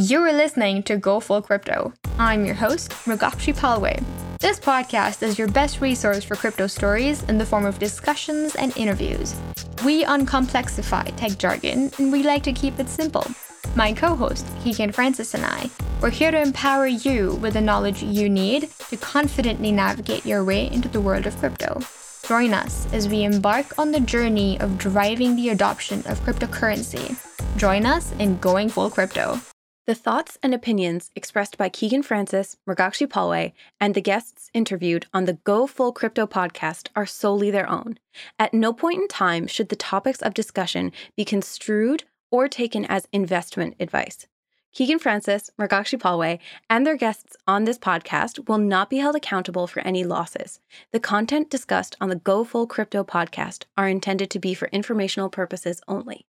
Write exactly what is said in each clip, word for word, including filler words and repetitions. You're listening to Go Full Crypto. I'm your host, Murgakshi Palwe. This podcast is your best resource for crypto stories in the form of discussions and interviews. We uncomplexify tech jargon, and we like to keep it simple. My co-host, Keegan Francis, and I, we're here to empower you with the knowledge you need to confidently navigate your way into the world of crypto. Join us as we embark on the journey of driving the adoption of cryptocurrency. Join us in Going Full Crypto. The thoughts and opinions expressed by Keegan Francis, Murgakshi Palway, and the guests interviewed on the Go Full Crypto podcast are solely their own. At no point in time should the topics of discussion be construed or taken as investment advice. Keegan Francis, Murgakshi Palway, and their guests on this podcast will not be held accountable for any losses. The content discussed on the Go Full Crypto podcast are intended to be for informational purposes only.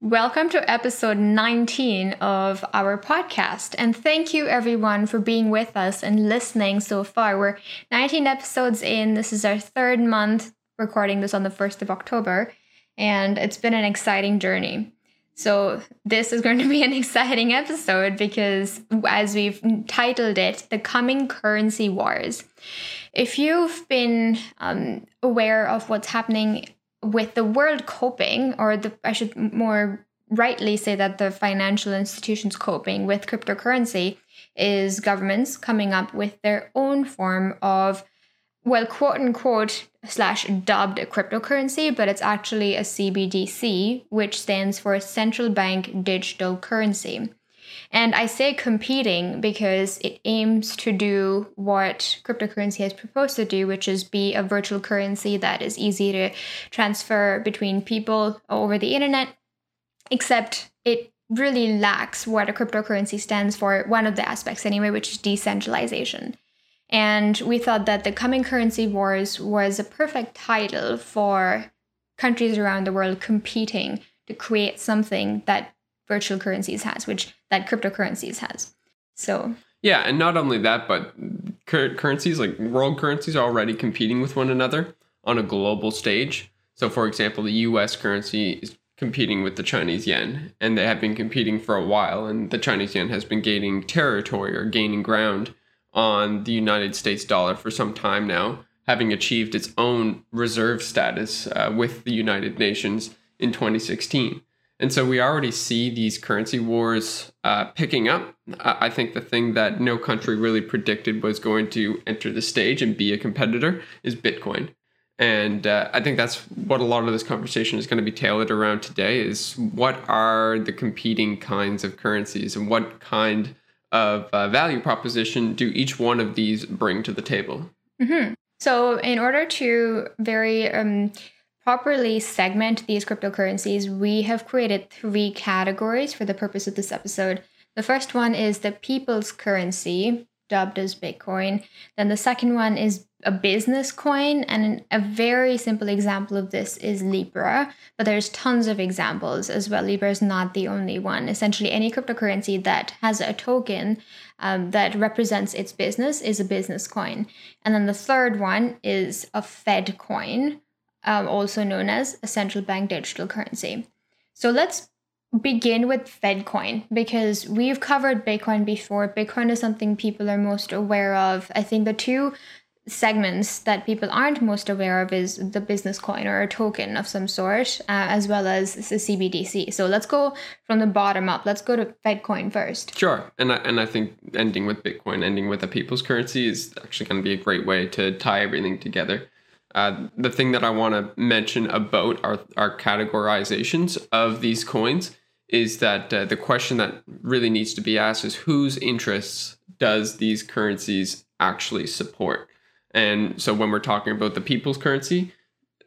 Welcome to episode nineteen of our podcast, and thank you everyone for being with us and listening so far. We're nineteen episodes in. This is our third month recording this on the first of October, and it's been an exciting journey. So this is going to be an exciting episode because, as we've titled it, The Coming Currency Wars. If you've been um, aware of what's happening with the world coping, or the, I should more rightly say that the financial institutions coping with cryptocurrency, is governments coming up with their own form of, well, quote unquote, slash dubbed cryptocurrency, but it's actually a C B D C, which stands for Central Bank Digital Currency. And I say competing because it aims to do what cryptocurrency has proposed to do, which is be a virtual currency that is easy to transfer between people over the internet, except it really lacks what a cryptocurrency stands for, one of the aspects anyway, which is decentralization. And we thought that the coming currency wars was a perfect title for countries around the world competing to create something that virtual currencies has, which that cryptocurrencies has. So yeah, and not only that, but cur- currencies like world currencies are already competing with one another on a global stage. So for example, the U S currency is competing with the Chinese yen, and they have been competing for a while, and the Chinese yen has been gaining territory or gaining ground on the United States dollar for some time now, having achieved its own reserve status uh, with the United Nations in twenty sixteen. And so we already see these currency wars uh, picking up. I think the thing that no country really predicted was going to enter the stage and be a competitor is Bitcoin. And uh, I think that's what a lot of this conversation is going to be tailored around today, is what are the competing kinds of currencies and what kind of uh, value proposition do each one of these bring to the table? Mm-hmm. So in order to very... Um properly segment these cryptocurrencies, we have created three categories for the purpose of this episode. The first one is the people's currency, dubbed as Bitcoin. Then the second one is a business coin, and a very simple example of this is Libra, but there's tons of examples as well. Libra is not the only one. Essentially, any cryptocurrency that has a token um, that represents its business is a business coin. And then the third one is a Fedcoin, Um, also known as a central bank digital currency. So let's begin with Fedcoin, because we've covered Bitcoin before. Bitcoin is something people are most aware of. I think the two segments that people aren't most aware of is the business coin or a token of some sort, uh, as well as the C B D C. So let's go from the bottom up. Let's go to Fedcoin first. Sure. And I, and I think ending with Bitcoin, ending with a people's currency, is actually going to be a great way to tie everything together. Uh, the thing that I want to mention about our, our categorizations of these coins is that uh, the question that really needs to be asked is, whose interests does these currencies actually support? And so when we're talking about the people's currency,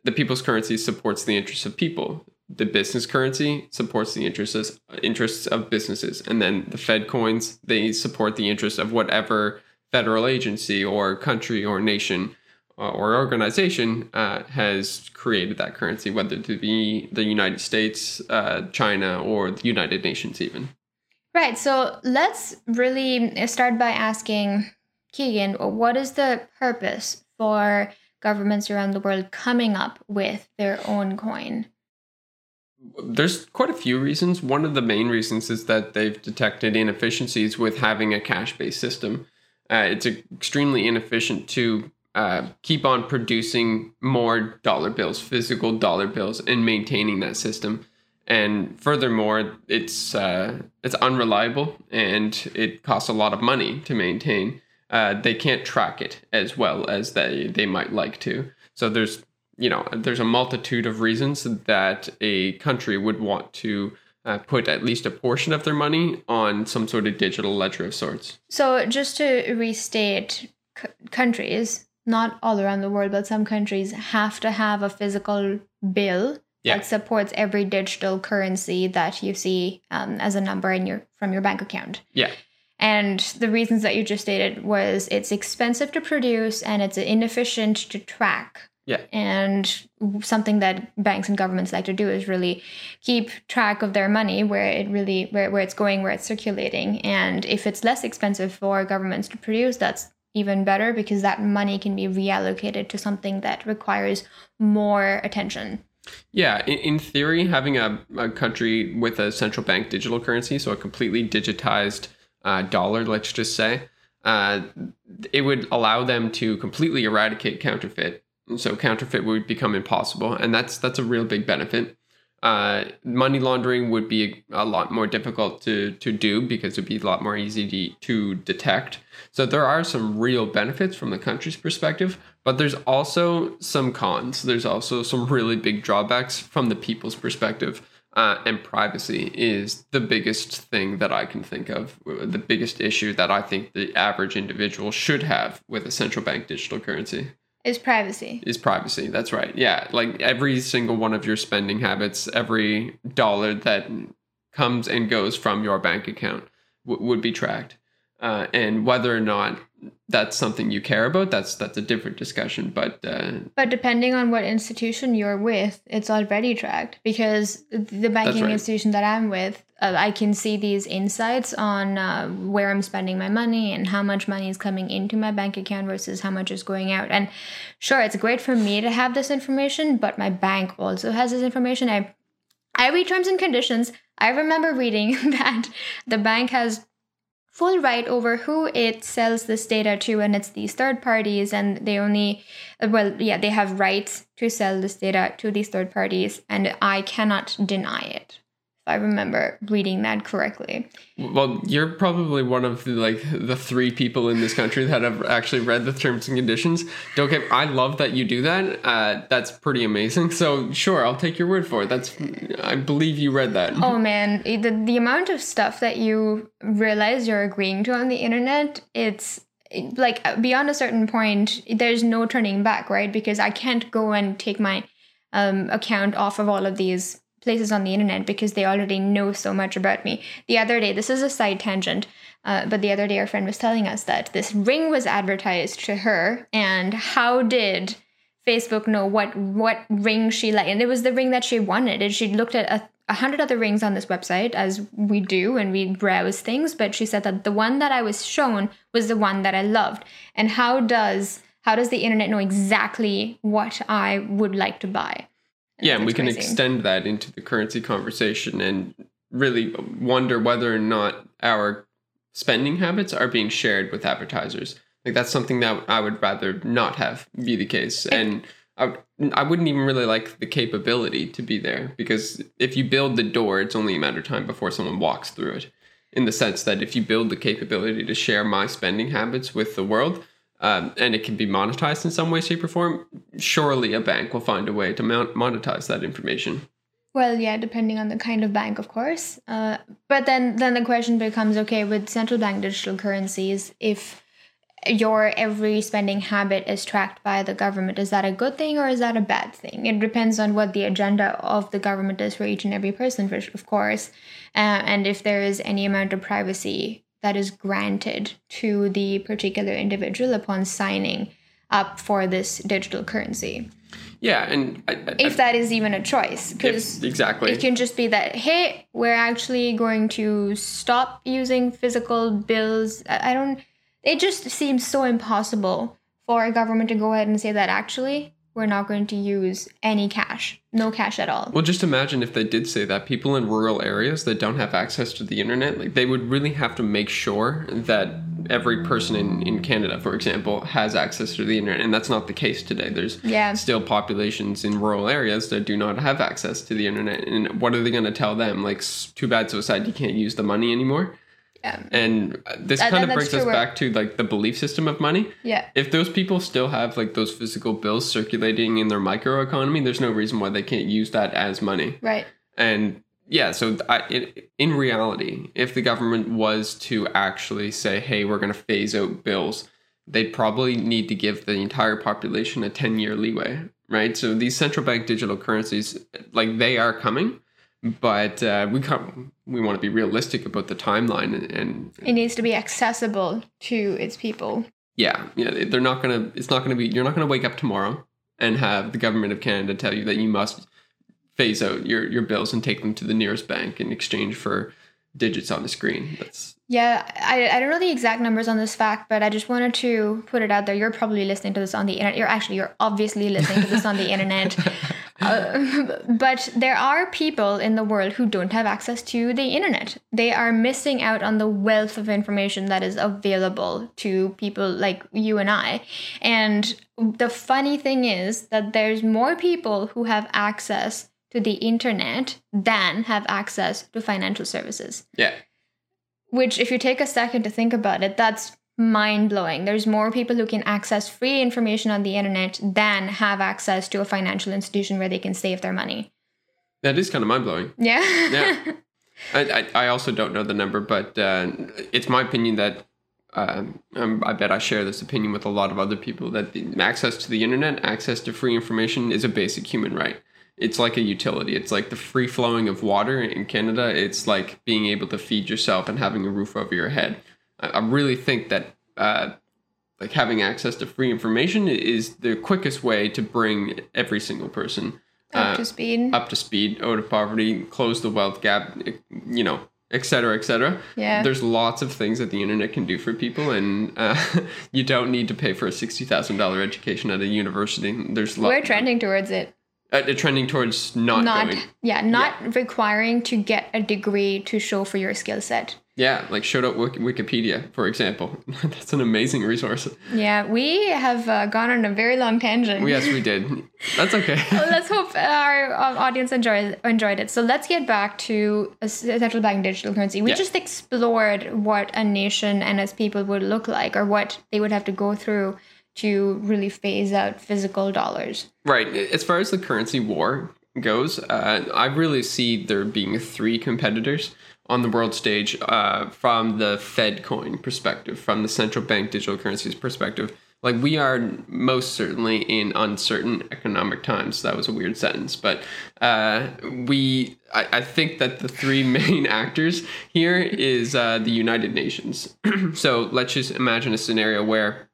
the people's currency supports the interests of people. The business currency supports the interests, interests of businesses. And then the Fed coins, they support the interests of whatever federal agency or country or nation or organization uh, has created that currency, whether to be the United States, uh, China, or the United Nations even. Right. So let's really start by asking, Keegan, what is the purpose for governments around the world coming up with their own coin? There's quite a few reasons. One of the main reasons is that they've detected inefficiencies with having a cash-based system. Uh, it's extremely inefficient to uh, keep on producing more dollar bills, physical dollar bills, and maintaining that system. And furthermore, it's uh, it's unreliable and it costs a lot of money to maintain. Uh, they can't track it as well as they, they might like to. So there's you know, there's a multitude of reasons that a country would want to uh, put at least a portion of their money on some sort of digital ledger of sorts. So just to restate, c- countries, not all around the world, but some countries have to have a physical bill yeah. that supports every digital currency that you see um, as a number in your from your bank account. Yeah. And the reasons that you just stated was it's expensive to produce and it's inefficient to track. Yeah. And something that banks and governments like to do is really keep track of their money, where it really where, where it's going, where it's circulating. And if it's less expensive for governments to produce, that's even better, because that money can be reallocated to something that requires more attention. Yeah, in, in theory, having a, a country with a central bank digital currency, so a completely digitized uh, dollar, let's just say, uh, it would allow them to completely eradicate counterfeit. So counterfeit would become impossible, and that's that's a real big benefit. Uh, money laundering would be a lot more difficult to to do because it'd be a lot more easy to, to detect. So there are some real benefits from the country's perspective, but there's also some cons. There's also some really big drawbacks from the people's perspective, uh, and privacy is the biggest thing that I can think of, the biggest issue that I think the average individual should have with a central bank digital currency. Is privacy. Is privacy, that's right. Yeah, like every single one of your spending habits, every dollar that comes and goes from your bank account w- would be tracked. Uh, and whether or not that's something you care about, that's that's a different discussion. But uh, but depending on what institution you're with, it's already tracked, because the banking right. institution that I'm with, uh, I can see these insights on uh, where I'm spending my money and how much money is coming into my bank account versus how much is going out. And sure, it's great for me to have this information, but my bank also has this information. I I read terms and conditions. I remember reading that the bank has full right over who it sells this data to, and it's these third parties, and they only, well, yeah, they have rights to sell this data to these third parties, and I cannot deny it. If I remember reading that correctly. Well, you're probably one of the, like the three people in this country that have actually read the terms and conditions. Don't get, I love that you do that. Uh, that's pretty amazing. So sure, I'll take your word for it. That's, I believe you read that. Oh man, the the amount of stuff that you realize you're agreeing to on the internet, it's like beyond a certain point, there's no turning back, right? Because I can't go and take my um, account off of all of these places on the internet, because they already know so much about me. The other day, this is a side tangent, uh, but the other day our friend was telling us that this ring was advertised to her, and how did Facebook know what what ring she liked? And it was the ring that she wanted, and she looked at a, a hundred other rings on this website, as we do, and we browse things, but she said that the one that I was shown was the one that I loved. And how does how does the internet know exactly what I would like to buy? Yeah, and we can extend that into the currency conversation and really wonder whether or not our spending habits are being shared with advertisers. Like, that's something that I would rather not have be the case. And I, I wouldn't even really like the capability to be there, because if you build the door, it's only a matter of time before someone walks through it, in the sense that if you build the capability to share my spending habits with the world, Um, and it can be monetized in some way, shape, or form, surely a bank will find a way to monetize that information. Well, yeah, depending on the kind of bank, of course. Uh, but then, then the question becomes, okay, with central bank digital currencies, if your every spending habit is tracked by the government, is that a good thing or is that a bad thing? It depends on what the agenda of the government is for each and every person, of course, uh, and if there is any amount of privacy that is granted to the particular individual upon signing up for this digital currency. Yeah, and I, I, if that is even a choice, because exactly, it can just be that, hey, we're actually going to stop using physical bills. I don't. It just seems so impossible for a government to go ahead and say that actually we're not going to use any cash, no cash at all. Well, just imagine if they did say that, people in rural areas that don't have access to the internet, like they would really have to make sure that every person in, in Canada, for example, has access to the internet. And that's not the case today. There's yeah. still populations in rural areas that do not have access to the internet. And what are they going to tell them? Like, too bad, suicide, you can't use the money anymore. Um, and this that, kind of brings us back to like the belief system of money. Yeah. If those people still have like those physical bills circulating in their microeconomy, there's no reason why they can't use that as money. Right. And yeah, so I, it, in reality, if the government was to actually say, hey, we're going to phase out bills, they'd probably need to give the entire population a ten year leeway. Right. So these central bank digital currencies, like they are coming. But uh, we can't, we want to be realistic about the timeline, and, and it needs to be accessible to its people. Yeah, yeah, they're not gonna. It's not gonna be. You're not gonna wake up tomorrow and have the government of Canada tell you that you must phase out your your bills and take them to the nearest bank in exchange for digits on the screen. That's yeah. I I don't know the exact numbers on this fact, but I just wanted to put it out there. You're probably listening to this on the internet. You're actually you're obviously listening to this on the internet. Uh, but there are people in the world who don't have access to the internet. They are missing out on the wealth of information that is available to people like you and I. And the funny thing is that there's more people who have access to the internet than have access to financial services. Yeah. Which, if you take a second to think about it, that's mind-blowing. There's more people who can access free information on the internet than have access to a financial institution where they can save their money. That is kind of mind-blowing. Yeah. Yeah. I, I also don't know the number, but uh, it's my opinion that uh, um, I bet I share this opinion with a lot of other people, that the access to the internet, access to free information is a basic human right. It's like a utility. It's like the free flowing of water in Canada. It's like being able to feed yourself and having a roof over your head. I really think that uh, like having access to free information is the quickest way to bring every single person up uh, to speed, up to speed, out of poverty, close the wealth gap, you know, et cetera, et cetera. Yeah. There's lots of things that the internet can do for people, and uh, you don't need to pay for a sixty thousand dollars education at a university. There's lo- We're trending towards it. Uh, trending towards not, not going. Yeah, not yeah. requiring to get a degree to show for your skill set. Yeah, like showed up Wikipedia, for example. That's an amazing resource. Yeah, we have uh, gone on a very long tangent. Yes, we did. That's okay. Well, let's hope our audience enjoy, enjoyed it. So let's get back to a central bank digital currency. We yeah. just explored what a nation and its people would look like, or what they would have to go through to really phase out physical dollars. Right. As far as the currency war goes, uh, I really see there being three competitors on the world stage uh, from the Fedcoin perspective, from the central bank digital currencies perspective. Like, we are most certainly in uncertain economic times. That was a weird sentence, but uh, we I, I think that the three main actors here is uh, the United Nations. So let's just imagine a scenario where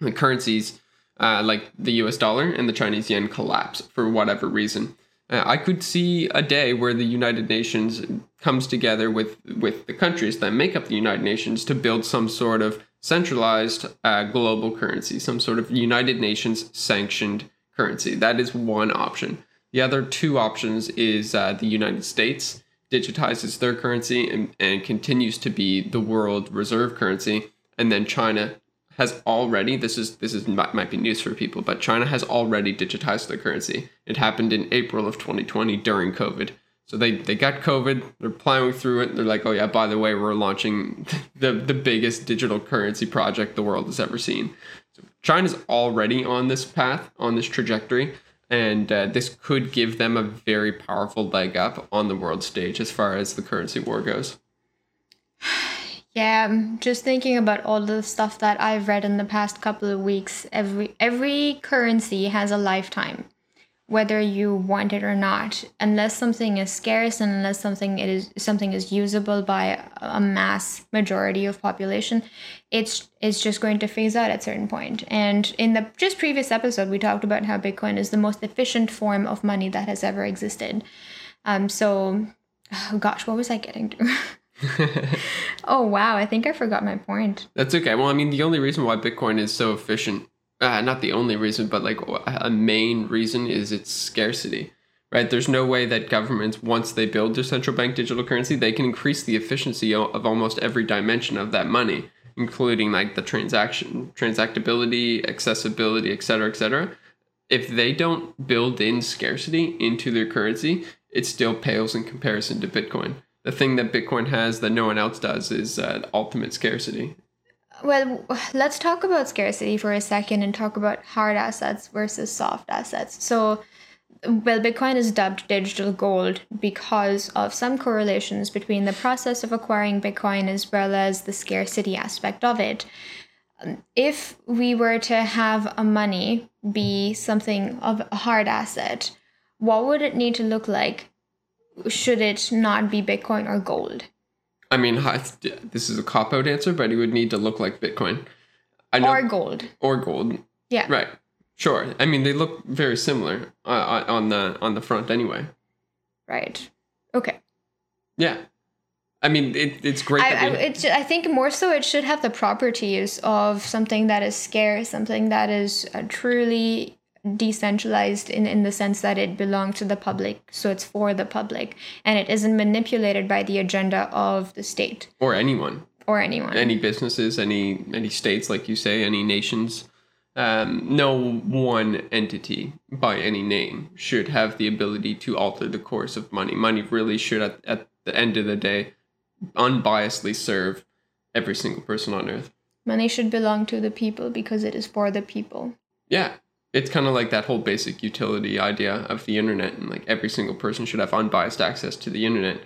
the currencies uh, like the U S dollar and the Chinese yen collapse for whatever reason. I could see a day where the United Nations comes together with, with the countries that make up the United Nations to build some sort of centralized uh, global currency, some sort of United Nations sanctioned currency. That is one option. The other two options is uh, the United States digitizes their currency and, and continues to be the world reserve currency. And then China has already, this is this is might be news for people, but China has already digitized the currency. It happened in April of twenty twenty during COVID. So they, they got COVID, they're plowing through it. They're like, oh yeah, by the way, we're launching the, the biggest digital currency project the world has ever seen. So China's already on this path, on this trajectory, and uh, this could give them a very powerful leg up on the world stage as far as the currency war goes. Yeah, just thinking about all the stuff that I've read in the past couple of weeks, every every currency has a lifetime, whether you want it or not. Unless something is scarce and unless something it is something is usable by a mass majority of population, it's it's just going to phase out at a certain point. And in the just previous episode, we talked about how Bitcoin is the most efficient form of money that has ever existed. Um, so, oh gosh, what was I getting to? Oh, wow. I think I forgot my point. That's okay. Well, I mean, the only reason why Bitcoin is so efficient uh, not the only reason, but like a main reason is its scarcity, right? There's no way that governments, once they build their central bank digital currency, they can increase the efficiency of almost every dimension of that money, including like the transaction, transactability, accessibility, et cetera, et cetera. If they don't build in scarcity into their currency, it still pales in comparison to Bitcoin. The thing that Bitcoin has that no one else does is uh, ultimate scarcity. Well, let's talk about scarcity for a second and talk about hard assets versus soft assets. So, well, Bitcoin is dubbed digital gold because of some correlations between the process of acquiring Bitcoin as well as the scarcity aspect of it. If we were to have a money be something of a hard asset, what would it need to look like? Should it not be Bitcoin or gold? I mean, this is a cop-out answer, but it would need to look like Bitcoin. I know, or gold. Or gold. Yeah. Right. Sure. I mean, they look very similar uh, on the on the front anyway. Right. Okay. Yeah. I mean, it, it's great. I, that we... I, it, I think more so it should have the properties of something that is scarce, something that is uh, truly... decentralized in, in the sense that it belongs to the public, so it's for the public, and it isn't manipulated by the agenda of the state. Or anyone. Or anyone. Any businesses, any any states, like you say, any nations. Um, no one entity by any name should have the ability to alter the course of money. Money really should, at, at the end of the day, unbiasedly serve every single person on earth. Money should belong to the people because it is for the people. Yeah. It's kind of like that whole basic utility idea of the internet, and like every single person should have unbiased access to the internet,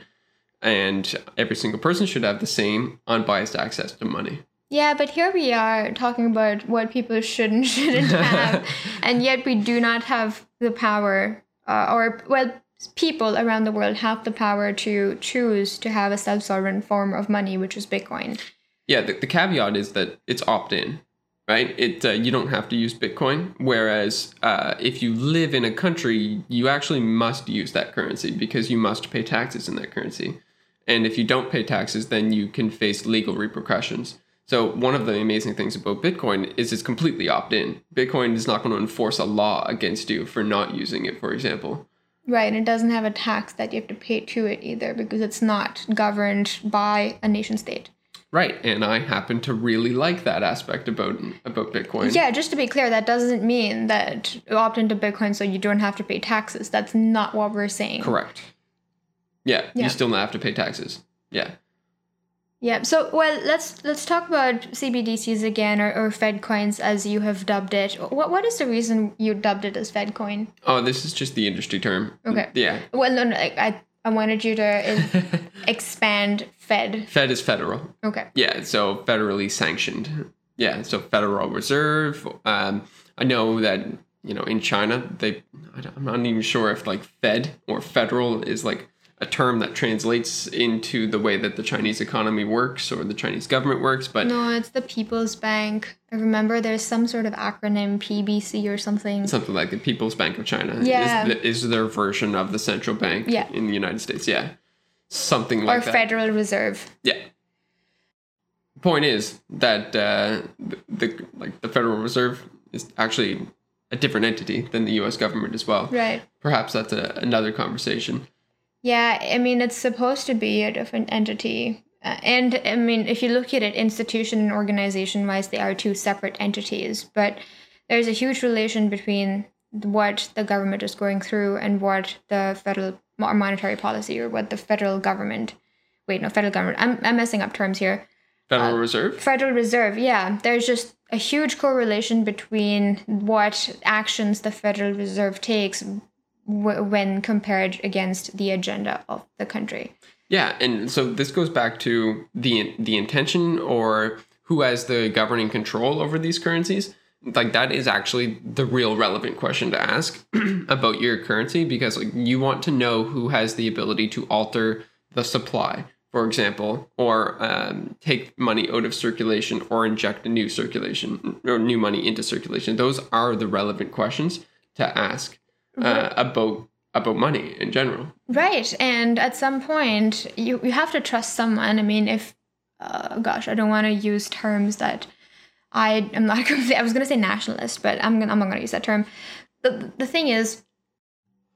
and every single person should have the same unbiased access to money. Yeah, but here we are talking about what people should and shouldn't have, and yet we do not have the power, uh, or well, people around the world have the power to choose to have a self-sovereign form of money, which is Bitcoin. Yeah, the, the caveat is that it's opt-in. Right, it uh, you don't have to use Bitcoin, whereas uh, if you live in a country, you actually must use that currency because you must pay taxes in that currency. And if you don't pay taxes, then you can face legal repercussions. So one of the amazing things about Bitcoin is it's completely opt-in. Bitcoin is not going to enforce a law against you for not using it, for example. Right, and it doesn't have a tax that you have to pay to it either because it's not governed by a nation state. Right, and I happen to really like that aspect about about Bitcoin. Yeah, just to be clear, that doesn't mean that you opt into Bitcoin so you don't have to pay taxes. That's not what we're saying. Correct. Yeah, yeah. You still have to pay taxes. Yeah. Yeah. So, well, let's let's talk about C B D Cs again, or, or Fedcoins as you have dubbed it. What what is the reason you dubbed it as Fedcoin? Oh, this is just the industry term. Okay. Yeah. Well, no, no, I I wanted you to expand. Fed. Fed is federal. Okay. Yeah, so federally sanctioned. Yeah, so Federal Reserve. Um, I know that, you know, in China, they, I'm not even sure if like Fed or federal is like a term that translates into the way that the Chinese economy works or the Chinese government works, but... No, it's the People's Bank. I remember there's some sort of acronym, P B C or something. Something like the People's Bank of China. Yeah. Is, the, is their version of the central bank yeah. in the United States. Yeah. Something like that. Or Federal Reserve. Yeah. Point is that uh, the, the like the Federal Reserve is actually a different entity than the U S government as well. Right. Perhaps that's a, another conversation. Yeah, I mean, it's supposed to be a different entity. Uh, and, I mean, if you look at it institution and organization-wise, they are two separate entities. But there's a huge relation between what the government is going through and what the federal monetary policy or what the federal government, wait, no, federal government, I'm I'm messing up terms here. Federal uh, Reserve? Federal Reserve, yeah. There's just a huge correlation between what actions the Federal Reserve takes w- when compared against the agenda of the country. Yeah, and so this goes back to the the intention or who has the governing control over these currencies. Like that is actually the real relevant question to ask about your currency, because like you want to know who has the ability to alter the supply, for example, or um, take money out of circulation or inject a new circulation or new money into circulation. Those are the relevant questions to ask uh, right. about about money in general. Right. And at some point you, you have to trust someone. I mean, if uh, gosh, I don't want to use terms that I am not going to say, I was going to say nationalist, but I'm, gonna, I'm not going to use that term. The, the thing is,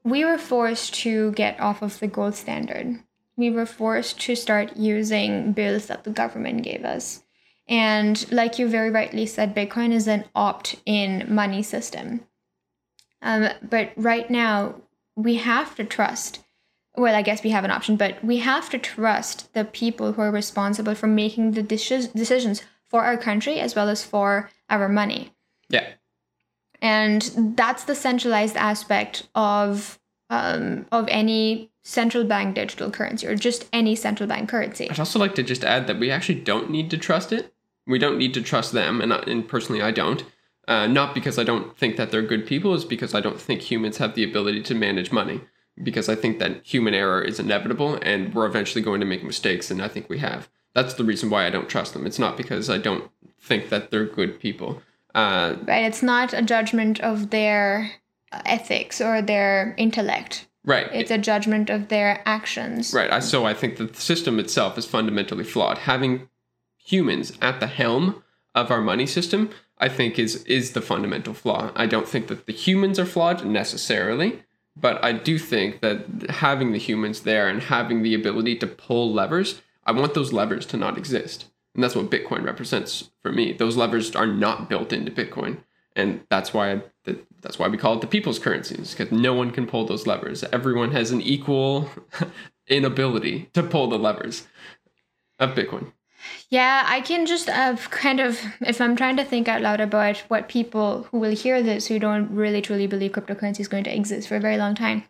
we were forced to get off of the gold standard. We were forced to start using bills that the government gave us. And like you very rightly said, Bitcoin is an opt-in money system. Um, but right now, we have to trust, well, I guess we have an option, but we have to trust the people who are responsible for making the deci- decisions for our country as well as for our money. Yeah. And that's the centralized aspect of um, of any central bank digital currency or just any central bank currency. I'd also like to just add that we actually don't need to trust it. We don't need to trust them. And, I, and personally, I don't. Uh, not because I don't think that they're good people, it's because I don't think humans have the ability to manage money. Because I think that human error is inevitable and we're eventually going to make mistakes. And I think we have. That's the reason why I don't trust them. It's not because I don't think that they're good people. Uh, right, it's not a judgment of their ethics or their intellect. Right. It's a judgment of their actions. Right, I, so I think that the system itself is fundamentally flawed. Having humans at the helm of our money system, I think, is is the fundamental flaw. I don't think that the humans are flawed necessarily, but I do think that having the humans there and having the ability to pull levers, I want those levers to not exist. And that's what Bitcoin represents for me. Those levers are not built into Bitcoin. And that's why that's why we call it the people's currency, because no one can pull those levers. Everyone has an equal inability to pull the levers of Bitcoin. Yeah, I can just uh, kind of, if I'm trying to think out loud about what people who will hear this, who don't really truly believe cryptocurrency is going to exist for a very long time.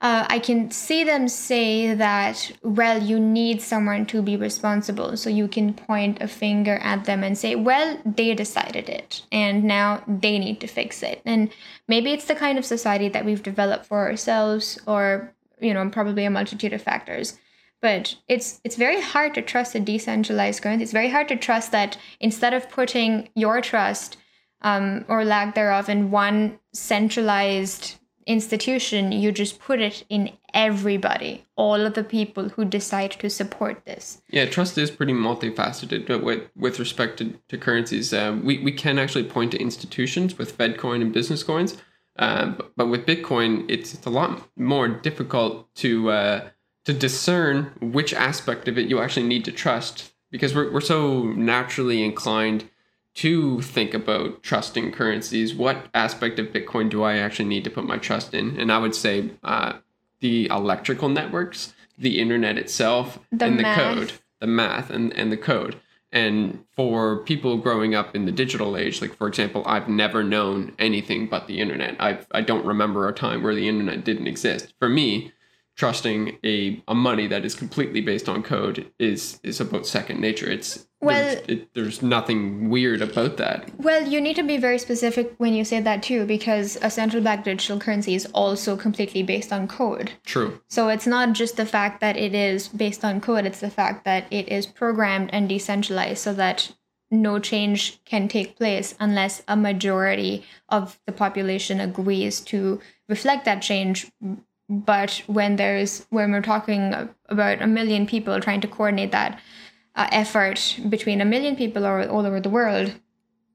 Uh, I can see them say that, well, you need someone to be responsible. So you can point a finger at them and say, well, they decided it and now they need to fix it. And maybe it's the kind of society that we've developed for ourselves or, you know, probably a multitude of factors. But it's it's very hard to trust a decentralized currency. It's very hard to trust that instead of putting your trust um, or lack thereof in one centralized institution, you just put it in everybody, all of the people who decide to support this. Yeah, trust is pretty multifaceted, but with, with respect to, to currencies, uh, we, we can actually point to institutions with Fedcoin and business coins, uh, but, but with Bitcoin, it's, it's a lot more difficult to uh, to discern which aspect of it you actually need to trust, because we're we're so naturally inclined to think about trusting currencies. What aspect of Bitcoin do I actually need to put my trust in? And I would say uh, the electrical networks, the internet itself, the and math. the code, the math and, and the code. And for people growing up in the digital age, like, for example, I've never known anything but the internet. I've, I don't remember a time where the internet didn't exist. For me, trusting a, a money that is completely based on code is is about second nature. It's well, there's, it, there's nothing weird about that. Well, you need to be very specific when you say that too, because a central bank digital currency is also completely based on code. True. So it's not just the fact that it is based on code; it's the fact that it is programmed and decentralized, so that no change can take place unless a majority of the population agrees to reflect that change. But when there's when we're talking about a million people trying to coordinate that uh, effort between a million people all, all over the world,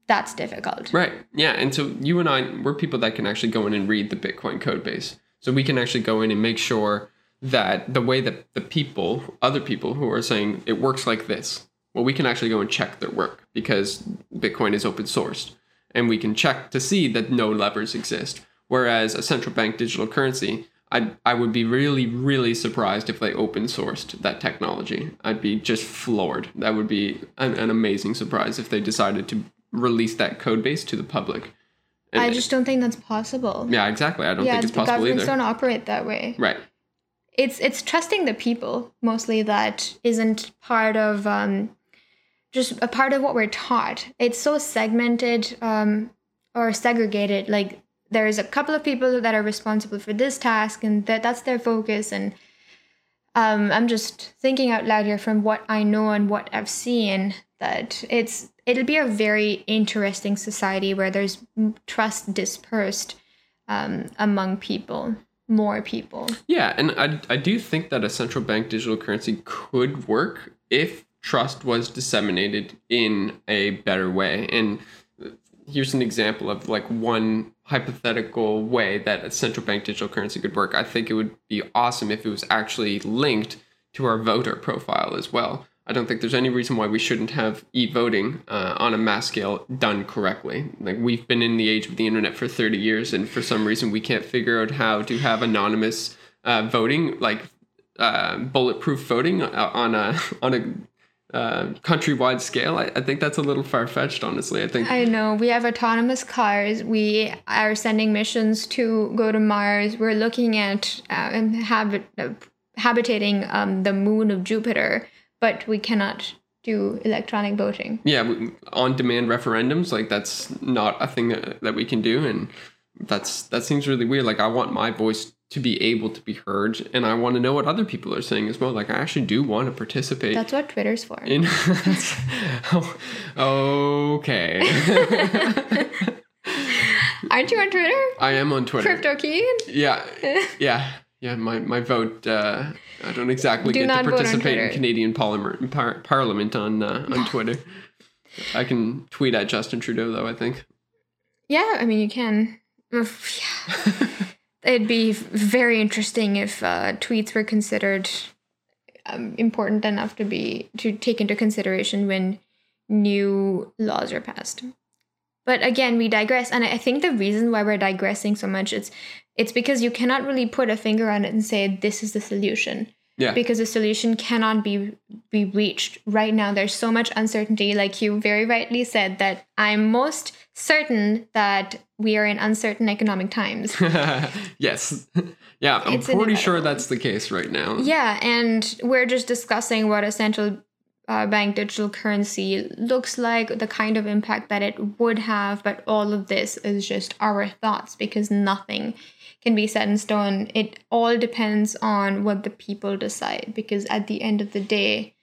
that's difficult. Right. Yeah. And so you and I, we're people that can actually go in and read the Bitcoin code base. So we can actually go in and make sure that the way that the people, other people who are saying it works like this, well, we can actually go and check their work because Bitcoin is open sourced and we can check to see that no levers exist. Whereas a central bank digital currency, I I would be really, really surprised if they open sourced that technology. I'd be just floored. That would be an, an amazing surprise if they decided to release that code base to the public. And I just don't think that's possible. Yeah, exactly. I don't yeah, think it's possible either. Yeah, the governments don't operate that way. Right. It's it's trusting the people mostly that isn't part of um, just a part of what we're taught. It's so segmented um, or segregated, like. There is a couple of people that are responsible for this task and that that's their focus. And um, I'm just thinking out loud here from what I know and what I've seen that it's it'll be a very interesting society where there's trust dispersed um, among people, more people. Yeah, and I, I do think that a central bank digital currency could work if trust was disseminated in a better way. And here's an example of like one hypothetical way that a central bank digital currency could work. I think it would be awesome if it was actually linked to our voter profile as well. I don't think there's any reason why we shouldn't have e-voting uh, on a mass scale done correctly. Like, we've been in the age of the internet for thirty years, and for some reason we can't figure out how to have anonymous uh, voting, like uh, bulletproof voting on a on a uh, countrywide scale. I, I think that's a little far-fetched, honestly. I think I know we have autonomous cars. We are sending missions to go to Mars. We're looking at uh, and habit uh, habitating um, the moon of Jupiter. But we cannot do electronic voting. Yeah, on-demand referendums, like that's not a thing that, that we can do. And that's that seems really weird. Like, I want my voice to be able to be heard. And I want to know what other people are saying as well. Like, I actually do want to participate. That's what Twitter's for. In, oh, okay. Aren't you on Twitter? I am on Twitter. Crypto Keegan? Yeah, yeah. Yeah, my, my vote, uh, I don't exactly Do get to participate in Canadian parliament, par- parliament on uh, on Twitter. I can tweet at Justin Trudeau, though, I think. Yeah, I mean, you can. It'd be very interesting if uh, tweets were considered um, important enough to be to take into consideration when new laws are passed. But again, we digress. And I think the reason why we're digressing so much, it's it's because you cannot really put a finger on it and say, this is the solution. Yeah. Because the solution cannot be, be reached right now. There's so much uncertainty. Like you very rightly said, that I'm most certain that we are in uncertain economic times. Yes. Yeah, I'm it's pretty sure that's the case right now. Yeah, and we're just discussing what a central Uh, bank digital currency looks like, the kind of impact that it would have, but all of this is just our thoughts because nothing can be set in stone. It all depends on what the people decide, because at the end of the day,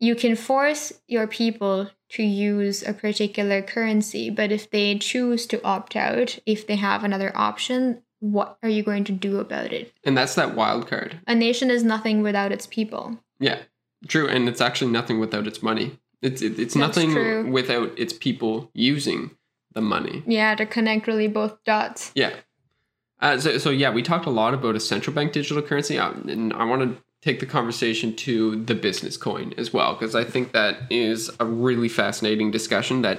you can force your people to use a particular currency, but if they choose to opt out, if they have another option, what are you going to do about it? And that's that wild card. A nation is nothing without its people. Yeah. True, and it's actually nothing without its money. It's it, it's That's nothing true. Without its people using the money. Yeah, to connect really both dots. Yeah. Uh, so, so, yeah, we talked a lot about a central bank digital currency, uh, and I want to take the conversation to the business coin as well, because I think that is a really fascinating discussion that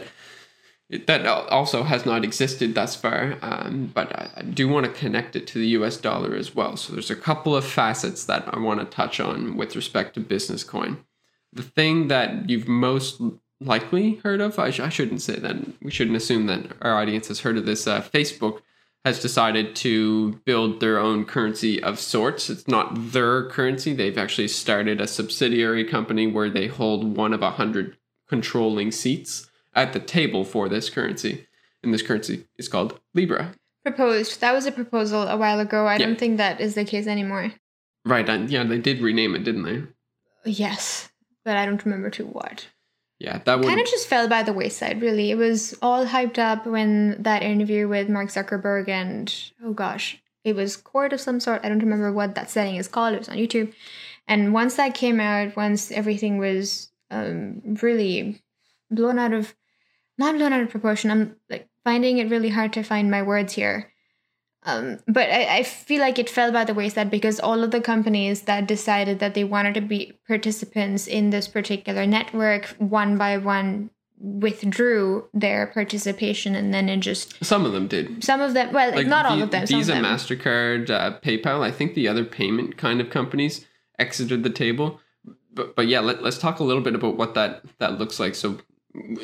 that also has not existed thus far, um, but I do want to connect it to the U S dollar as well. So there's a couple of facets that I want to touch on with respect to business coin. The thing that you've most likely heard of, I, sh- I shouldn't say that, we shouldn't assume that our audience has heard of this, uh, Facebook has decided to build their own currency of sorts. It's not their currency. They've actually started a subsidiary company where they hold one of one hundred controlling seats at the table for this currency, and this currency is called Libra. Proposed. That was a proposal a while ago. I yeah. don't think that is the case anymore. Right. And yeah, they did rename it, didn't they? Yes, but I don't remember to what. Yeah, that kind of just fell by the wayside. Really, it was all hyped up when that interview with Mark Zuckerberg and oh gosh, it was court of some sort. I don't remember what that setting is called. It was on YouTube, and once that came out, once everything was um, really blown out of. Not blown out of proportion. I'm like finding it really hard to find my words here. Um, but I, I feel like it fell by the wayside because all of the companies that decided that they wanted to be participants in this particular network, one by one withdrew their participation, and then it just... Some of them did. Some of them, well, like not the, all of them. Visa, of them. MasterCard, uh, PayPal, I think the other payment kind of companies exited the table. But, but yeah, let, let's talk a little bit about what that, that looks like. So...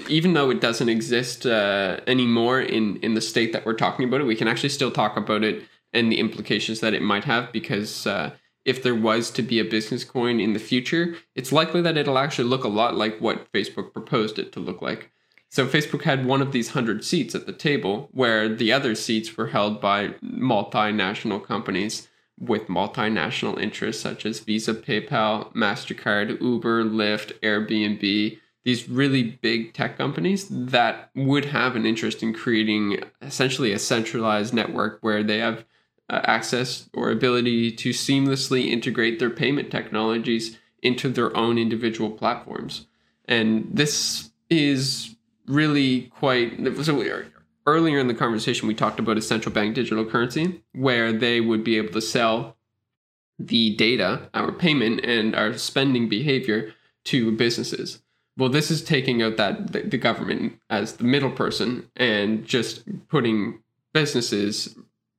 Even though it doesn't exist uh, anymore in, in the state that we're talking about it, we can actually still talk about it and the implications that it might have, because uh, if there was to be a business coin in the future, it's likely that it'll actually look a lot like what Facebook proposed it to look like. So Facebook had one of these hundred seats at the table where the other seats were held by multinational companies with multinational interests such as Visa, PayPal, MasterCard, Uber, Lyft, Airbnb... These really big tech companies that would have an interest in creating essentially a centralized network where they have uh, access or ability to seamlessly integrate their payment technologies into their own individual platforms. And this is really quite... So we are, earlier in the conversation, we talked about a central bank digital currency where they would be able to sell the data, our payment, and our spending behavior to businesses. Well, this is taking out that the government as the middle person and just putting businesses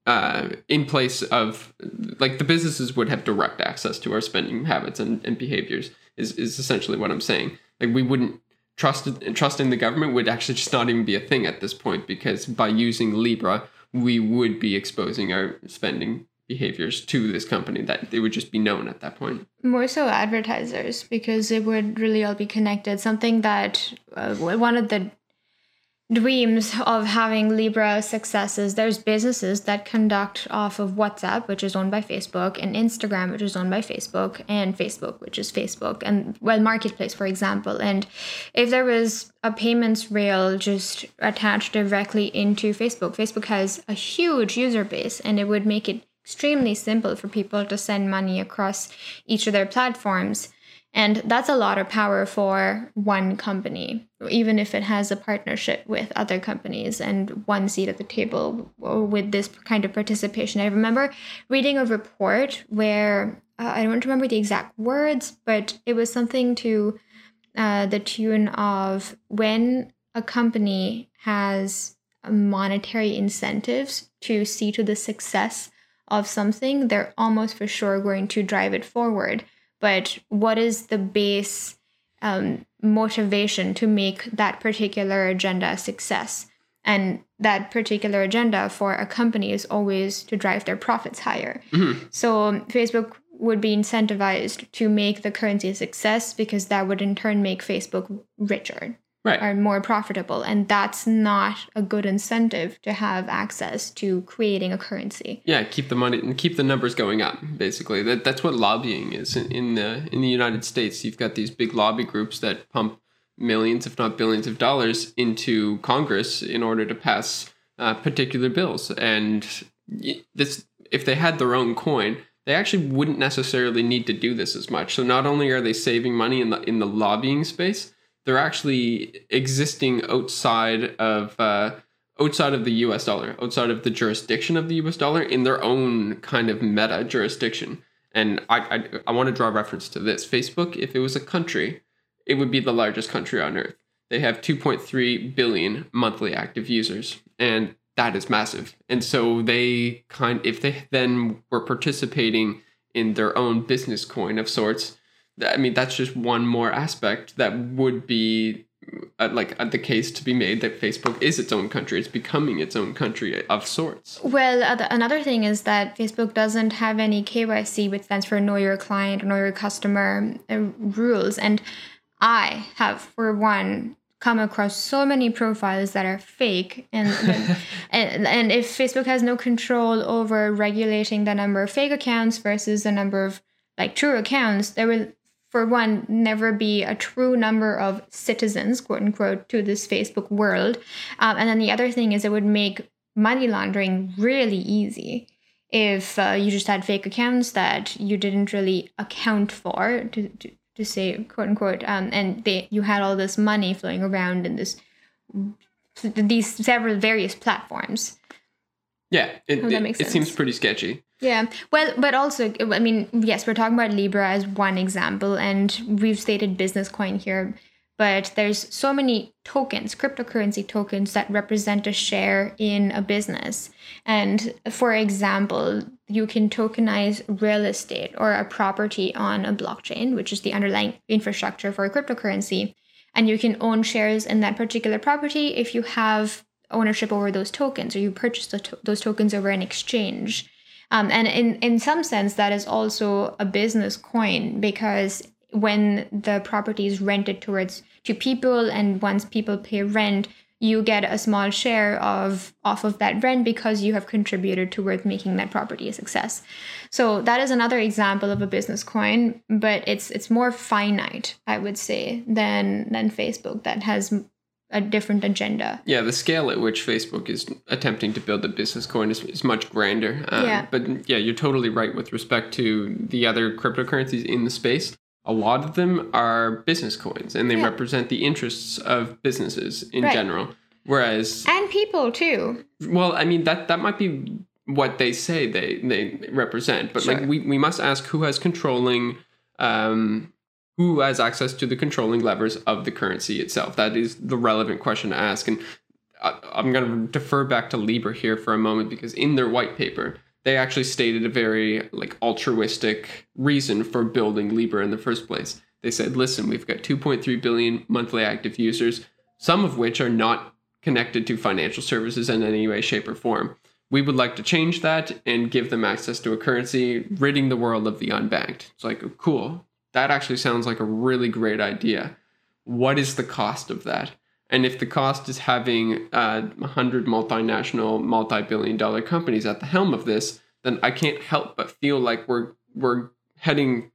uh, in place of, like, the businesses would have direct access to our spending habits and, and behaviors is, is essentially what I'm saying. Like, we wouldn't trust trusting the government would actually just not even be a thing at this point, because by using Libra, we would be exposing our spending behaviors to this company, that they would just be known at that point. More so advertisers, because it would really all be connected. Something that uh, one of the dreams of having Libra success is there's businesses that conduct off of WhatsApp, which is owned by Facebook, and Instagram, which is owned by Facebook, and Facebook, which is Facebook, and well, Marketplace, for example. And if there was a payments rail just attached directly into Facebook, Facebook has a huge user base, and it would make it extremely simple for people to send money across each of their platforms. And that's a lot of power for one company, even if it has a partnership with other companies and one seat at the table with this kind of participation. I remember reading a report where, uh, I don't remember the exact words, but it was something to uh, the tune of when a company has monetary incentives to see to the success of something, they're almost for sure going to drive it forward. But what is the base um, motivation to make that particular agenda a success? And that particular agenda for a company is always to drive their profits higher. Mm-hmm. So Facebook would be incentivized to make the currency a success, because that would in turn make Facebook richer. Right. Are more profitable, and that's not a good incentive to have access to creating a currency. Yeah, keep the money and keep the numbers going up. Basically, that that's what lobbying is in, in the in the United States. You've got these big lobby groups that pump millions, if not billions, of dollars into Congress in order to pass uh, particular bills. And this, if they had their own coin, they actually wouldn't necessarily need to do this as much. So not only are they saving money in the in the lobbying space, they're actually existing outside of uh, outside of the U S dollar, outside of the jurisdiction of the U S dollar, in their own kind of meta jurisdiction. And I I, I want to draw reference to this. Facebook, if it was a country, it would be the largest country on Earth. They have two point three billion monthly active users, and that is massive. And so they kind if they then were participating in their own business coin of sorts, I mean, that's just one more aspect that would be uh, like uh, the case to be made that Facebook is its own country. It's becoming its own country of sorts. Well, uh, another thing is that Facebook doesn't have any K Y C, which stands for Know Your Client, Know Your Customer uh, rules. And I have, for one, come across so many profiles that are fake, and and, and if Facebook has no control over regulating the number of fake accounts versus the number of like true accounts, there will, for one, never be a true number of citizens, quote unquote, to this Facebook world. Um, and then the other thing is it would make money laundering really easy if uh, you just had fake accounts that you didn't really account for, to, to, to say, quote unquote, um, and they, you had all this money flowing around in this these several various platforms. Yeah, it, oh, that makes sense. It seems pretty sketchy. Yeah, well, but also, I mean, yes, we're talking about Libra as one example, and we've stated business coin here, but there's so many tokens, cryptocurrency tokens that represent a share in a business. And for example, you can tokenize real estate or a property on a blockchain, which is the underlying infrastructure for a cryptocurrency, and you can own shares in that particular property if you have ownership over those tokens, or you purchase the to- those tokens over an exchange. Um, and in, in some sense, that is also a business coin, because when the property is rented towards to people, and once people pay rent, you get a small share of off of that rent because you have contributed towards making that property a success. So that is another example of a business coin, but it's it's more finite, I would say, than than Facebook, that has a different agenda. Yeah, the scale at which Facebook is attempting to build a business coin is, is much grander. Um, yeah. But yeah, you're totally right with respect to the other cryptocurrencies in the space. a lot of them are business coins, and they yeah. represent the interests of businesses in right. general. Whereas... And people too. Well, I mean, that, that might be what they say they, they represent. But sure. like we, we must ask who has controlling... Um, who has access to the controlling levers of the currency itself? That is the relevant question to ask. And I, I'm going to defer back to Libra here for a moment, because in their white paper, they actually stated a very like altruistic reason for building Libra in the first place. They said, listen, we've got two point three billion monthly active users, some of which are not connected to financial services in any way, shape, or form. We would like to change that and give them access to a currency, ridding the world of the unbanked. It's like, cool. That actually sounds like a really great idea. What is the cost of that? And if the cost is having uh, one hundred multinational, multi-billion dollar companies at the helm of this, then I can't help but feel like we're we're heading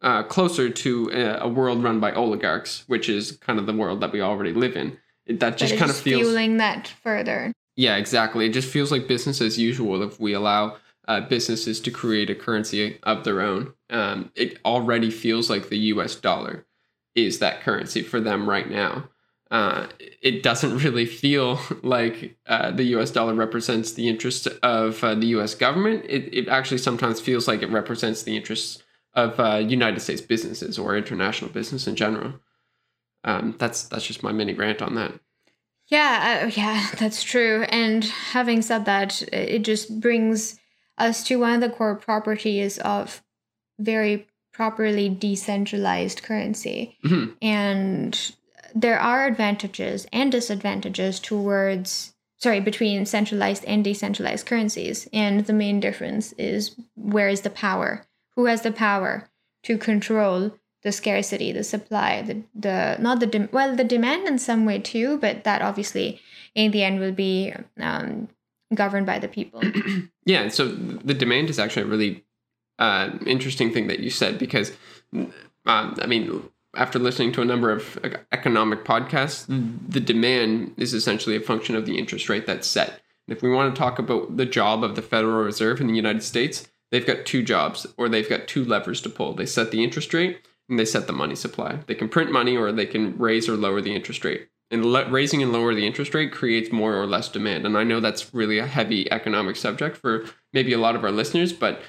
uh, closer to a, a world run by oligarchs, which is kind of the world that we already live in. It, that just kind of feels... fueling that further. Yeah, exactly. It just feels like business as usual if we allow... Uh, businesses to create a currency of their own. Um, it already feels like the U S dollar is that currency for them right now. Uh, it doesn't really feel like uh, the U S dollar represents the interests of uh, the U S government. It, it actually sometimes feels like it represents the interests of uh, United States businesses or international business in general. Um, that's that's just my mini rant on that. Yeah, uh, yeah, that's true. And having said that, it just brings... as to one of the core properties of very properly decentralized currency. Mm-hmm. And there are advantages and disadvantages towards, sorry, between centralized and decentralized currencies. And the main difference is, where is the power? Who has the power to control the scarcity, the supply, the, the not the, de- well, the demand in some way too, but that obviously in the end will be um, governed by the people. Yeah, and so the demand is actually a really uh, interesting thing that you said, because, um, I mean, after listening to a number of economic podcasts, the demand is essentially a function of the interest rate that's set. And if we want to talk about the job of the Federal Reserve in the United States, they've got two jobs, or they've got two levers to pull. They set the interest rate and they set the money supply. They can print money, or they can raise or lower the interest rate. And le- raising and lowering the interest rate creates more or less demand. And I know that's really a heavy economic subject for maybe a lot of our listeners, but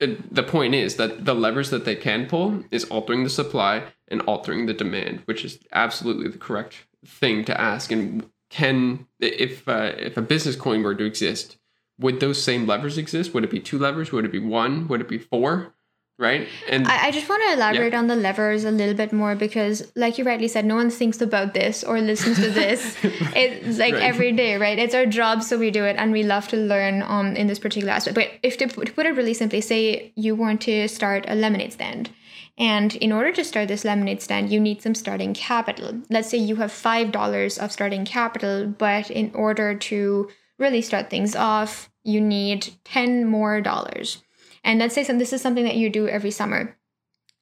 it, the point is that the levers that they can pull is altering the supply and altering the demand, which is absolutely the correct thing to ask. And can, if uh, if a business coin were to exist, would those same levers exist? Would it be two levers? Would it be one? Would it be four? Right. And I, I just want to elaborate yeah. on the levers a little bit more, because like you rightly said, no one thinks about this or listens to this. It's like right. every day, right? It's our job, so we do it, and we love to learn um in this particular aspect. But if to, to put it really simply, say you want to start a lemonade stand. And in order to start this lemonade stand, you need some starting capital. Let's say you have five dollars of starting capital, but in order to really start things off, you need ten more dollars. And let's say some, this is something that you do every summer.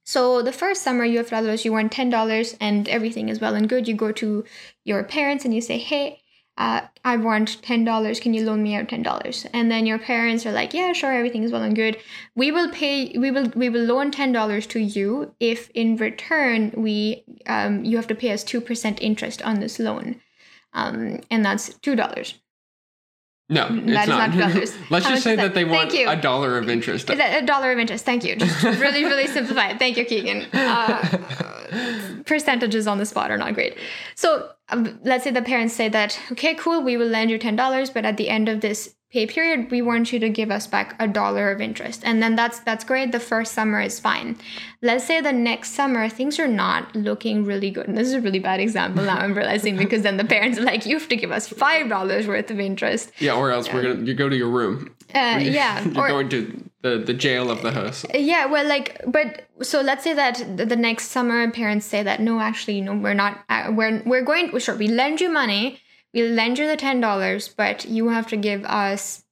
So the first summer you have five dollars, you want ten dollars, and everything is well and good. You go to your parents and you say, hey, uh, I want ten dollars. Can you loan me out ten dollars? And then your parents are like, yeah, sure. Everything is well and good. We will pay, we will, we will loan ten dollars to you if in return we, um, you have to pay us two percent interest on this loan. Um, and that's two dollars. No, it's that not. not Let's How just say that? that they want a dollar of interest. A dollar of interest. Thank you. Just really, really simplify it. Thank you, Keegan. Uh, percentages on the spot are not great. So um, let's say the parents say that, okay, cool, we will lend you ten dollars, but at the end of this pay period, we want you to give us back a dollar of interest. And then that's that's great. The first summer is fine. Let's say the next summer, things are not looking really good. And this is a really bad example now, I'm realizing, because then the parents are like, you have to give us five dollars worth of interest. Yeah, or else um, we're gonna you go to your room. Uh, you're, yeah. You're or, going to the, the jail of the house. Yeah, well, like, but so let's say that the next summer, parents say that, no, actually, no, we're not, uh, we're, we're going, well, sure, we lend you money. We'll lend you the ten dollars, but you have to give us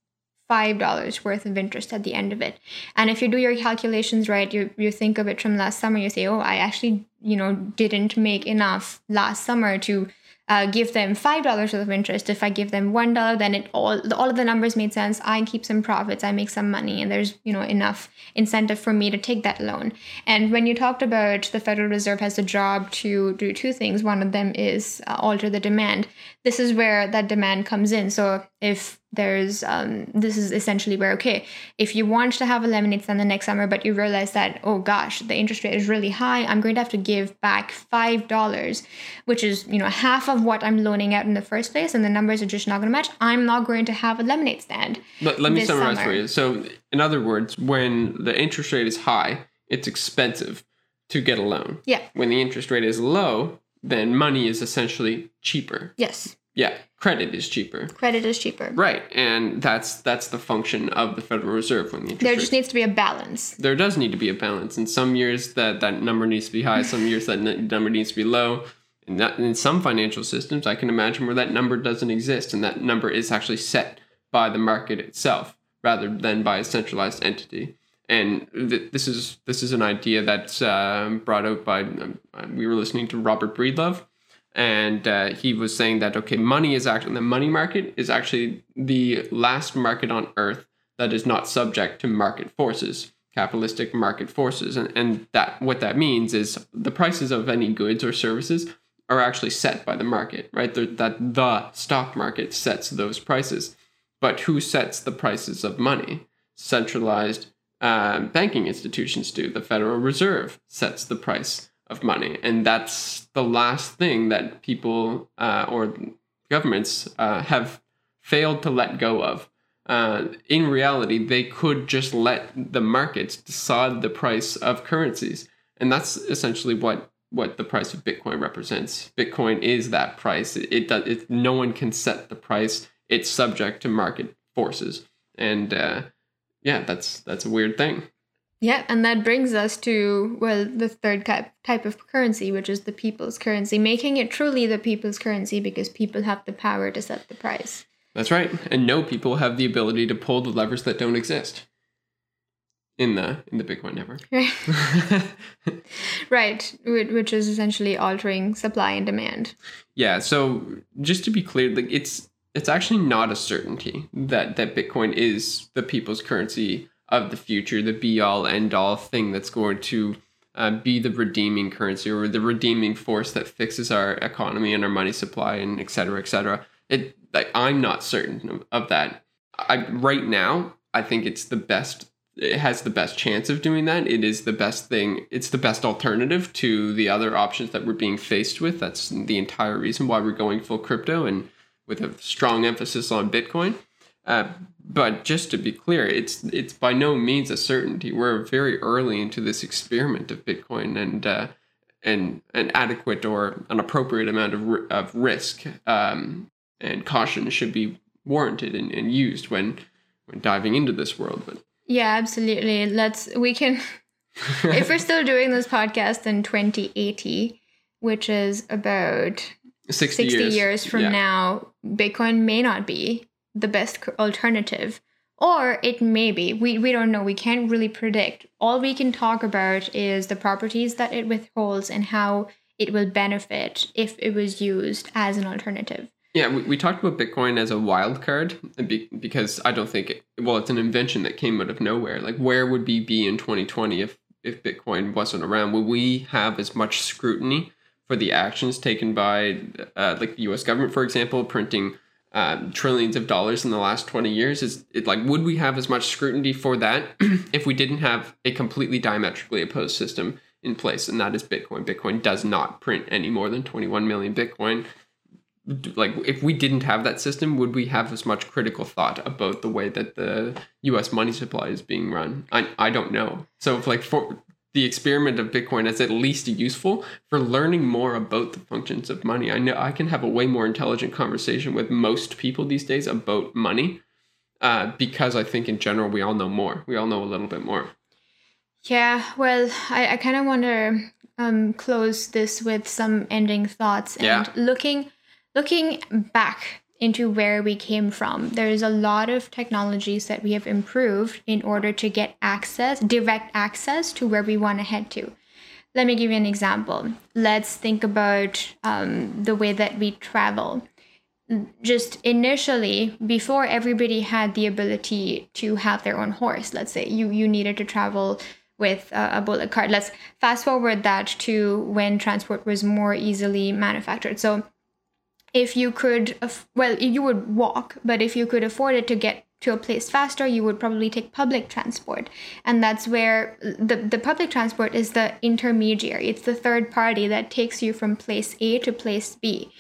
five dollars worth of interest at the end of it. And if you do your calculations right, you you think of it from last summer, you say, oh, I actually, you know, didn't make enough last summer to uh, give them five dollars worth of interest. If I give them one dollar, then it all, all of the numbers made sense. I keep some profits, I make some money, and there's, you know, enough incentive for me to take that loan. And when you talked about the Federal Reserve has a job to do two things, one of them is uh, alter the demand. This is where that demand comes in. So if there's, um, this is essentially where, okay, if you want to have a lemonade stand the next summer, but you realize that, oh gosh, the interest rate is really high, I'm going to have to give back five dollars, which is, you know, half of what I'm loaning out in the first place, and the numbers are just not going to match. I'm not going to have a lemonade stand. But let me summarize summer. for you. So in other words, when the interest rate is high, it's expensive to get a loan. Yeah. When the interest rate is low, then money is essentially cheaper. Yes. Yeah, credit is cheaper. Credit is cheaper. Right, and that's that's the function of the Federal Reserve. When the interest there just rate, needs to be a balance. There does need to be a balance. In some years, that, that number needs to be high. Some years, that number needs to be low. And that, in some financial systems, I can imagine where that number doesn't exist, and that number is actually set by the market itself rather than by a centralized entity. And th- this is this is an idea that's uh, brought out by, um, we were listening to Robert Breedlove. And uh, he was saying that, okay, money is actually, the money market is actually the last market on earth that is not subject to market forces, capitalistic market forces. And, and that what that means is the prices of any goods or services are actually set by the market, right? They're, that the stock market sets those prices. But who sets the prices of money? Centralized uh, banking institutions do. The Federal Reserve sets the price of money, and that's the last thing that people uh, or governments uh, have failed to let go of. Uh, in reality, they could just let the markets decide the price of currencies, and that's essentially what, what the price of Bitcoin represents. Bitcoin is that price. It, it does. It, no one can set the price. It's subject to market forces, and uh, yeah, that's that's a weird thing. Yeah, and that brings us to, well, the third type of currency, which is the people's currency, making it truly the people's currency because people have the power to set the price. That's right. And no people have the ability to pull the levers that don't exist in the in the Bitcoin network. Right, right, which is essentially altering supply and demand. Yeah, so just to be clear, like it's it's actually not a certainty that, that Bitcoin is the people's currency of the future, the be-all, end-all thing that's going to uh, be the redeeming currency or the redeeming force that fixes our economy and our money supply and et cetera, et cetera. It, like, I'm not certain of that. I, right now, I think it's the best, it has the best chance of doing that. It is the best thing. It's the best alternative to the other options that we're being faced with. That's the entire reason why we're going full crypto and with a strong emphasis on Bitcoin. Uh, but just to be clear, it's it's by no means a certainty. We're very early into this experiment of Bitcoin, and uh, and an adequate or an appropriate amount of of risk um, and caution should be warranted and, and used when when diving into this world. But yeah, absolutely. Let's we can if we're still doing this podcast in twenty eighty, which is about sixty, sixty years. years from yeah. now, Bitcoin may not be the best alternative, or it may be. We we don't know. We can't really predict. All we can talk about is the properties that it withholds and how it will benefit if it was used as an alternative. Yeah, we, we talked about Bitcoin as a wild card because I don't think it, well, it's an invention that came out of nowhere. Like, where would we be in twenty twenty if if Bitcoin wasn't around? Would we have as much scrutiny for the actions taken by uh, like the U S government, for example, printing Um, trillions of dollars in the last twenty years? Is it like, would we have as much scrutiny for that if we didn't have a completely diametrically opposed system in place? And that is Bitcoin. Bitcoin does not print any more than twenty-one million Bitcoin. Like, if we didn't have that system, would we have as much critical thought about the way that the U S money supply is being run? I, I don't know. So if like for the experiment of Bitcoin is at least useful for learning more about the functions of money. I know I can have a way more intelligent conversation with most people these days about money uh, because I think in general, we all know more. We all know a little bit more. Yeah, well, I, I kind of want to um, close this with some ending thoughts and yeah. looking, looking back into where we came from. There is a lot of technologies that we have improved in order to get access, direct access to where we want to head to. Let me give you an example. Let's think about um, the way that we travel. Just initially, before everybody had the ability to have their own horse, let's say you, you needed to travel with a, a bullock cart. Let's fast forward that to when transport was more easily manufactured. So if you could, well, you would walk, but if you could afford it to get to a place faster, you would probably take public transport. And that's where the, the public transport is the intermediary. It's the third party that takes you from place A to place B.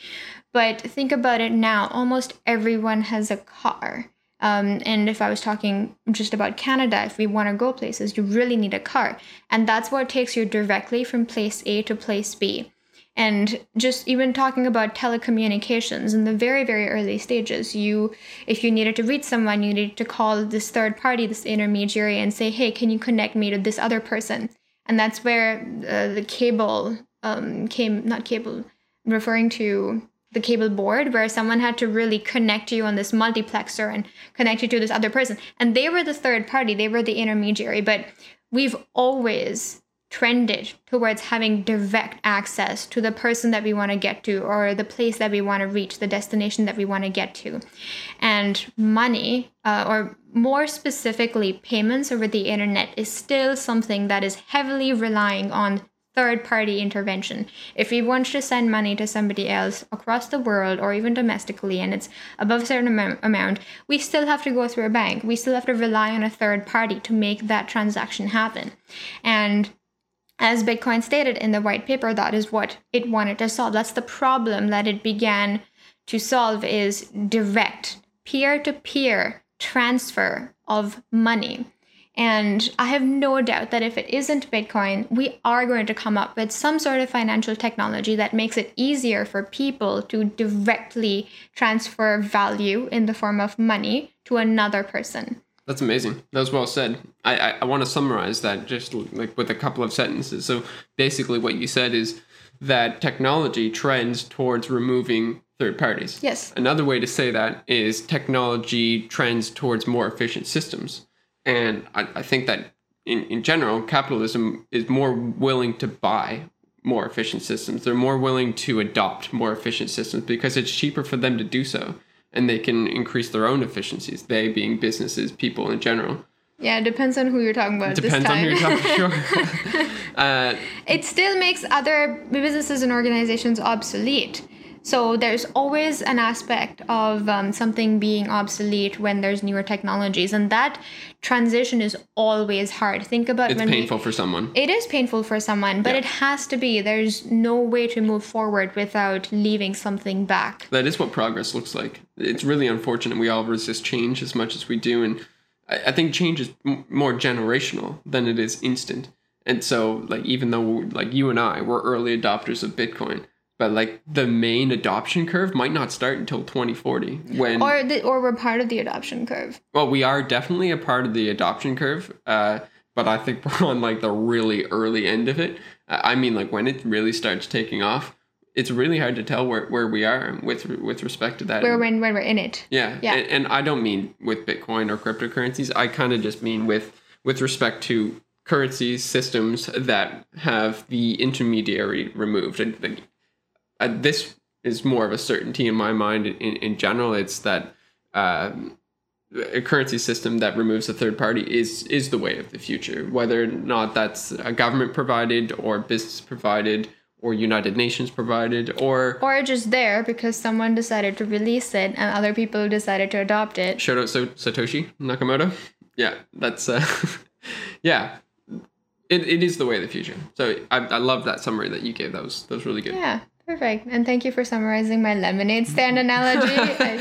But think about it now, almost everyone has a car. Um, and if I was talking just about Canada, if we want to go places, you really need a car. And that's what takes you directly from place A to place B. And just even talking about telecommunications in the very, very early stages, you, if you needed to reach someone, you needed to call this third party, this intermediary, and say, hey, can you connect me to this other person? And that's where uh, the cable um, came, not cable, referring to the cable board, where someone had to really connect you on this multiplexer and connect you to this other person. And they were the third party, they were the intermediary, but we've always trended towards having direct access to the person that we want to get to, or the place that we want to reach, the destination that we want to get to. And money, uh, or more specifically payments over the internet, is still something that is heavily relying on third-party intervention. If we want to send money to somebody else across the world or even domestically, and it's above a certain am- amount, we still have to go through a bank. We still have to rely on a third party to make that transaction happen. And as Bitcoin stated in the white paper, that is what it wanted to solve. That's the problem that it began to solve, is direct peer-to-peer transfer of money. And I have no doubt that if it isn't Bitcoin, we are going to come up with some sort of financial technology that makes it easier for people to directly transfer value in the form of money to another person. That's amazing. That was well said. I, I, I want to summarize that just like with a couple of sentences. So basically what you said is that technology trends towards removing third parties. Yes. Another way to say that is technology trends towards more efficient systems. And I, I think that in, in general, capitalism is more willing to buy more efficient systems. They're more willing to adopt more efficient systems because it's cheaper for them to do so. And they can increase their own efficiencies, they being businesses, people in general. Yeah, it depends on who you're talking about this time. Depends on who you're talking about, sure. uh, it still makes other businesses and organizations obsolete. So there's always an aspect of um, something being obsolete when there's newer technologies. And that transition is always hard. Think about it. It's painful we, for someone. It is painful for someone, but yeah. It has to be. There's no way to move forward without leaving something back. That is what progress looks like. It's really unfortunate. We all resist change as much as we do. And I, I think change is m- more generational than it is instant. And so like, even though like you and I were early adopters of Bitcoin, but like the main adoption curve might not start until twenty forty when or the, or we're part of the adoption curve. Well, we are definitely a part of the adoption curve, uh, but I think we're on like the really early end of it. Uh, I mean, like when it really starts taking off, it's really hard to tell where, where we are with with respect to that. Where when when we're in it. Yeah, yeah. And, and I don't mean with Bitcoin or cryptocurrencies. I kind of just mean with with respect to currencies, systems that have the intermediary removed. And, like, Uh, this is more of a certainty in my mind. In, in general, it's that um, a currency system that removes a third party is is the way of the future. Whether or not that's a government provided or business provided or United Nations provided or... Or just there because someone decided to release it and other people decided to adopt it. Shout out so- Satoshi Nakamoto. Yeah, that's... Uh, yeah. It It is the way of the future. So I, I love that summary that you gave. That was, that was really good. Yeah. Perfect. And thank you for summarizing my lemonade stand analogy. I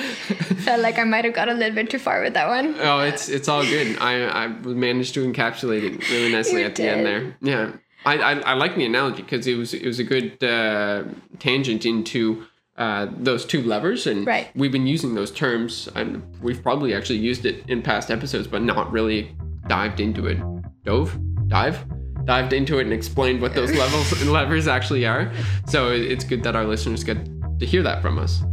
felt like I might have got a little bit too far with that one. Oh, it's it's all good. I, I managed to encapsulate it really nicely at did. the end there. Yeah. I, I, I like the analogy because it was it was a good uh, tangent into uh, those two levers. And right. We've been using those terms, and we've probably actually used it in past episodes, but not really dived into it. Dove? Dive? Dived into it and explained what those levels and levers actually are. So it's good that our listeners get to hear that from us.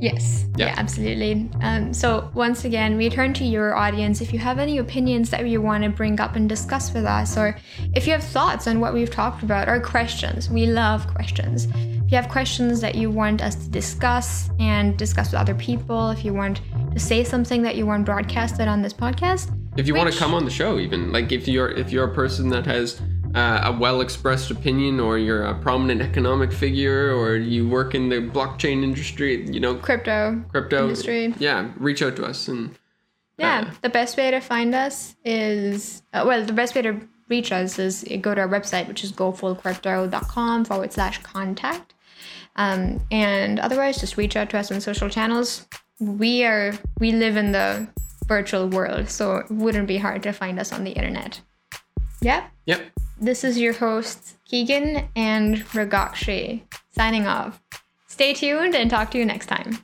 Yes, yeah, yeah absolutely. Um, so once again, we turn to your audience. If you have any opinions that you want to bring up and discuss with us, or if you have thoughts on what we've talked about, or questions, we love questions. If you have questions that you want us to discuss and discuss with other people, if you want to say something that you want broadcasted on this podcast. If you which... want to come on the show, even like if you're if you're a person that has Uh, a well-expressed opinion, or you're a prominent economic figure, or you work in the blockchain industry, you know, crypto crypto industry. Yeah, reach out to us. And yeah, uh, the best way to find us is uh, well, the best way to reach us is go to our website, which is gofullcrypto.com forward slash contact. Um, and otherwise, just reach out to us on social channels. We are we live in the virtual world, so it wouldn't be hard to find us on the internet. Yep. Yep. This is your host, Keegan and Murgakshi, signing off. Stay tuned and talk to you next time.